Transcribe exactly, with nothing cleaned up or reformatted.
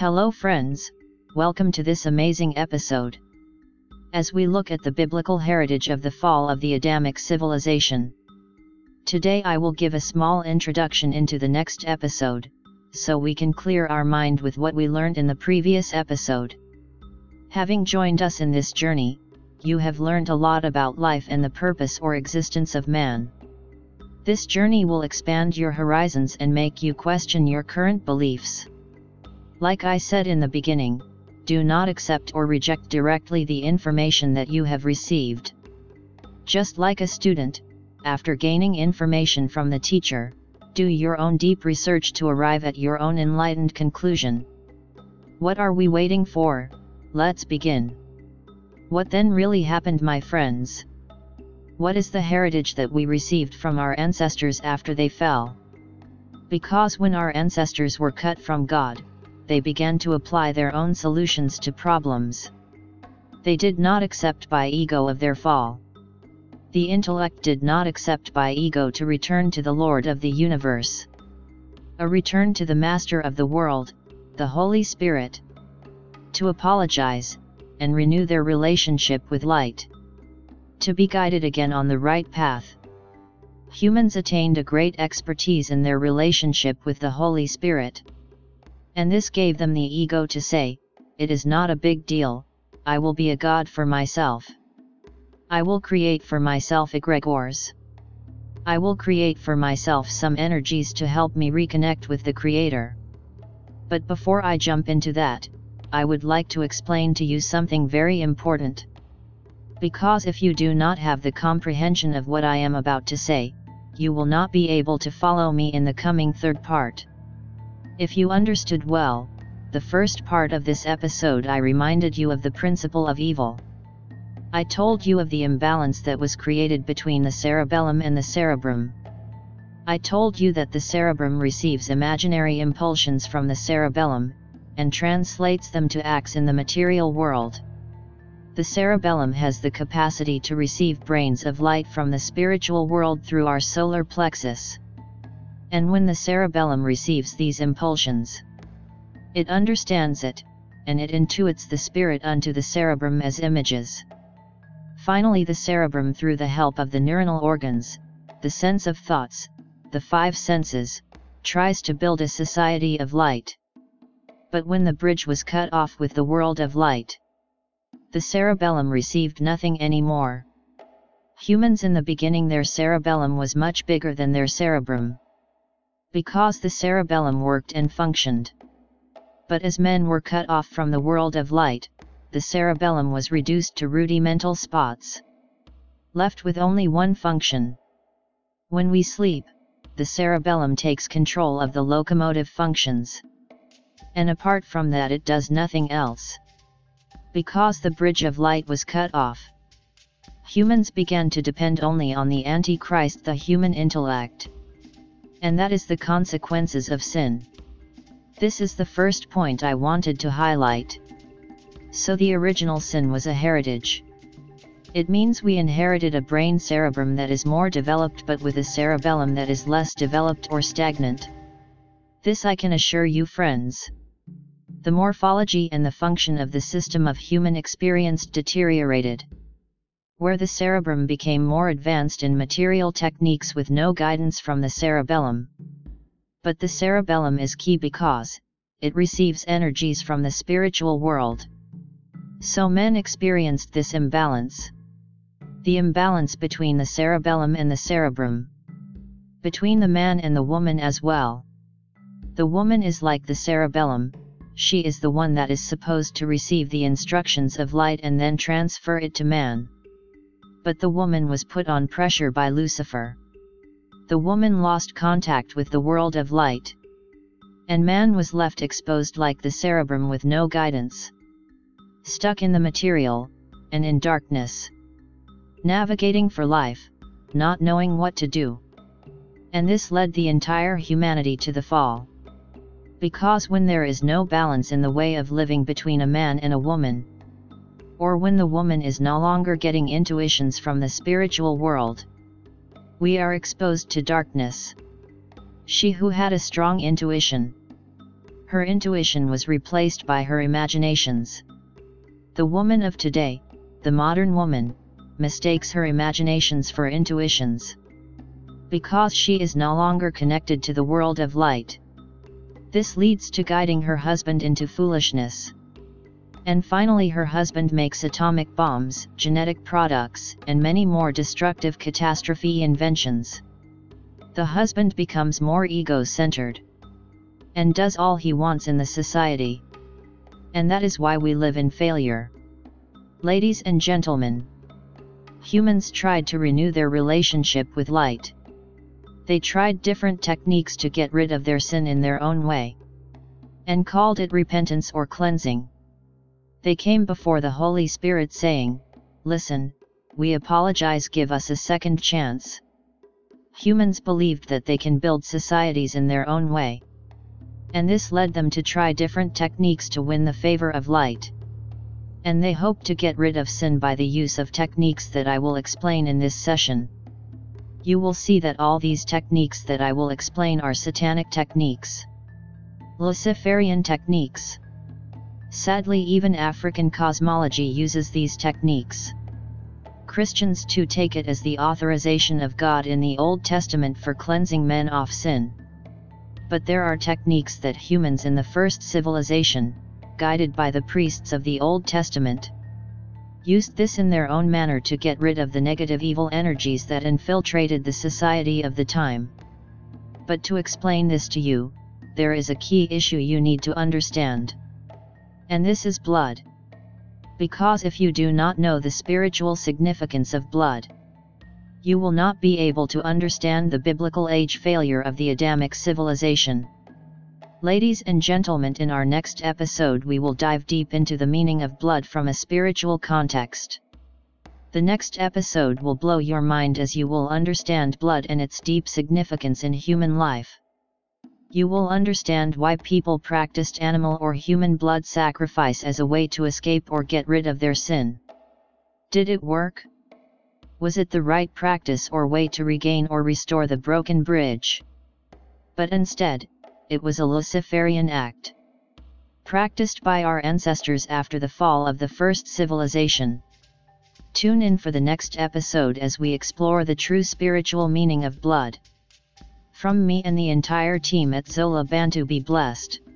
Hello friends, welcome to this amazing episode. As we look at the biblical heritage of the fall of the Adamic civilization. Today I will give a small introduction into the next episode, so we can clear our mind with what we learned in the previous episode. Having joined us in this journey, you have learned a lot about life and the purpose or existence of man. This journey will expand your horizons and make you question your current beliefs. Like I said in the beginning, do not accept or reject directly the information that you have received. Just like a student, after gaining information from the teacher, do your own deep research to arrive at your own enlightened conclusion. What are we waiting for? Let's begin. What then really happened, my friends? What is the heritage that we received from our ancestors after they fell? Because when our ancestors were cut from God, they began to apply their own solutions to problems. They did not accept by ego of their fall. The intellect did not accept by ego to return to the Lord of the universe. A return to the Master of the world, the Holy Spirit. To apologize, and renew their relationship with light. To be guided again on the right path. Humans attained a great expertise in their relationship with the Holy Spirit. And this gave them the ego to say, it is not a big deal, I will be a god for myself. I will create for myself egregores. I will create for myself some energies to help me reconnect with the Creator. But before I jump into that, I would like to explain to you something very important. Because if you do not have the comprehension of what I am about to say, you will not be able to follow me in the coming third part. If you understood well, the first part of this episode I reminded you of the principle of evil. I told you of the imbalance that was created between the cerebellum and the cerebrum. I told you that the cerebrum receives imaginary impulsions from the cerebellum, and translates them to acts in the material world. The cerebellum has the capacity to receive brains of light from the spiritual world through our solar plexus. And when the cerebellum receives these impulsions, it understands it, and it intuits the spirit unto the cerebrum as images. Finally, the cerebrum, through the help of the neuronal organs, the sense of thoughts, the five senses, tries to build a society of light. But when the bridge was cut off with the world of light, the cerebellum received nothing anymore. Humans in the beginning, their cerebellum was much bigger than their cerebrum. Because the cerebellum worked and functioned. But as men were cut off from the world of light, the cerebellum was reduced to rudimental spots. Left with only one function. When we sleep, the cerebellum takes control of the locomotive functions. And apart from that, it does nothing else. Because the bridge of light was cut off, humans began to depend only on the Antichrist, the human intellect. And that is the consequences of sin. This is the first point I wanted to highlight. So the original sin was a heritage. It means we inherited a brain cerebrum that is more developed, but with a cerebellum that is less developed or stagnant. This I can assure you, friends. The morphology and the function of the system of human experience deteriorated. Where the cerebrum became more advanced in material techniques with no guidance from the cerebellum. But the cerebellum is key because it receives energies from the spiritual world. So men experienced this imbalance. The imbalance between the cerebellum and the cerebrum. Between the man and the woman as well. The woman is like the cerebellum, she is the one that is supposed to receive the instructions of light and then transfer it to man. But the woman was put on pressure by Lucifer. The woman lost contact with the world of light. And man was left exposed like the cerebrum with no guidance. Stuck in the material, and in darkness. Navigating for life, not knowing what to do. And this led the entire humanity to the fall. Because when there is no balance in the way of living between a man and a woman, or when the woman is no longer getting intuitions from the spiritual world. We are exposed to darkness. She who had a strong intuition. her intuition was replaced by her imaginations. The woman of today, the modern woman, mistakes her imaginations for intuitions, because she is no longer connected to the world of light. This leads to guiding her husband into foolishness. And finally, her husband makes atomic bombs, genetic products, and many more destructive catastrophe inventions. The husband becomes more ego-centered and does all he wants in the society. And that is why we live in failure. Ladies and gentlemen, humans tried to renew their relationship with light. They tried different techniques to get rid of their sin in their own way, and called it repentance or cleansing. They came before the Holy Spirit saying, "Listen, we apologize, give us a second chance." Humans believed that they can build societies in their own way, and this led them to try different techniques to win the favor of light. And they hope to get rid of sin by the use of techniques that I will explain in this session. You will see that all these techniques that I will explain are satanic techniques, Luciferian techniques. Sadly, even African cosmology uses these techniques. Christians too take it as the authorization of God in the Old Testament for cleansing men of sin. But there are techniques that humans in the first civilization, guided by the priests of the Old Testament, used this in their own manner to get rid of the negative evil energies that infiltrated the society of the time. But to explain this to you, there is a key issue you need to understand. And this is blood. Because if you do not know the spiritual significance of blood, you will not be able to understand the biblical age failure of the Adamic civilization. Ladies and gentlemen, in our next episode we will dive deep into the meaning of blood from a spiritual context. The next episode will blow your mind as you will understand blood and its deep significance in human life. You will understand why people practiced animal or human blood sacrifice as a way to escape or get rid of their sin. Did it work? Was it the right practice or way to regain or restore the broken bridge? But instead, it was a Luciferian act, practiced by our ancestors after the fall of the first civilization. Tune in for the next episode as we explore the true spiritual meaning of blood. From me and the entire team at Zola Bantu, be blessed.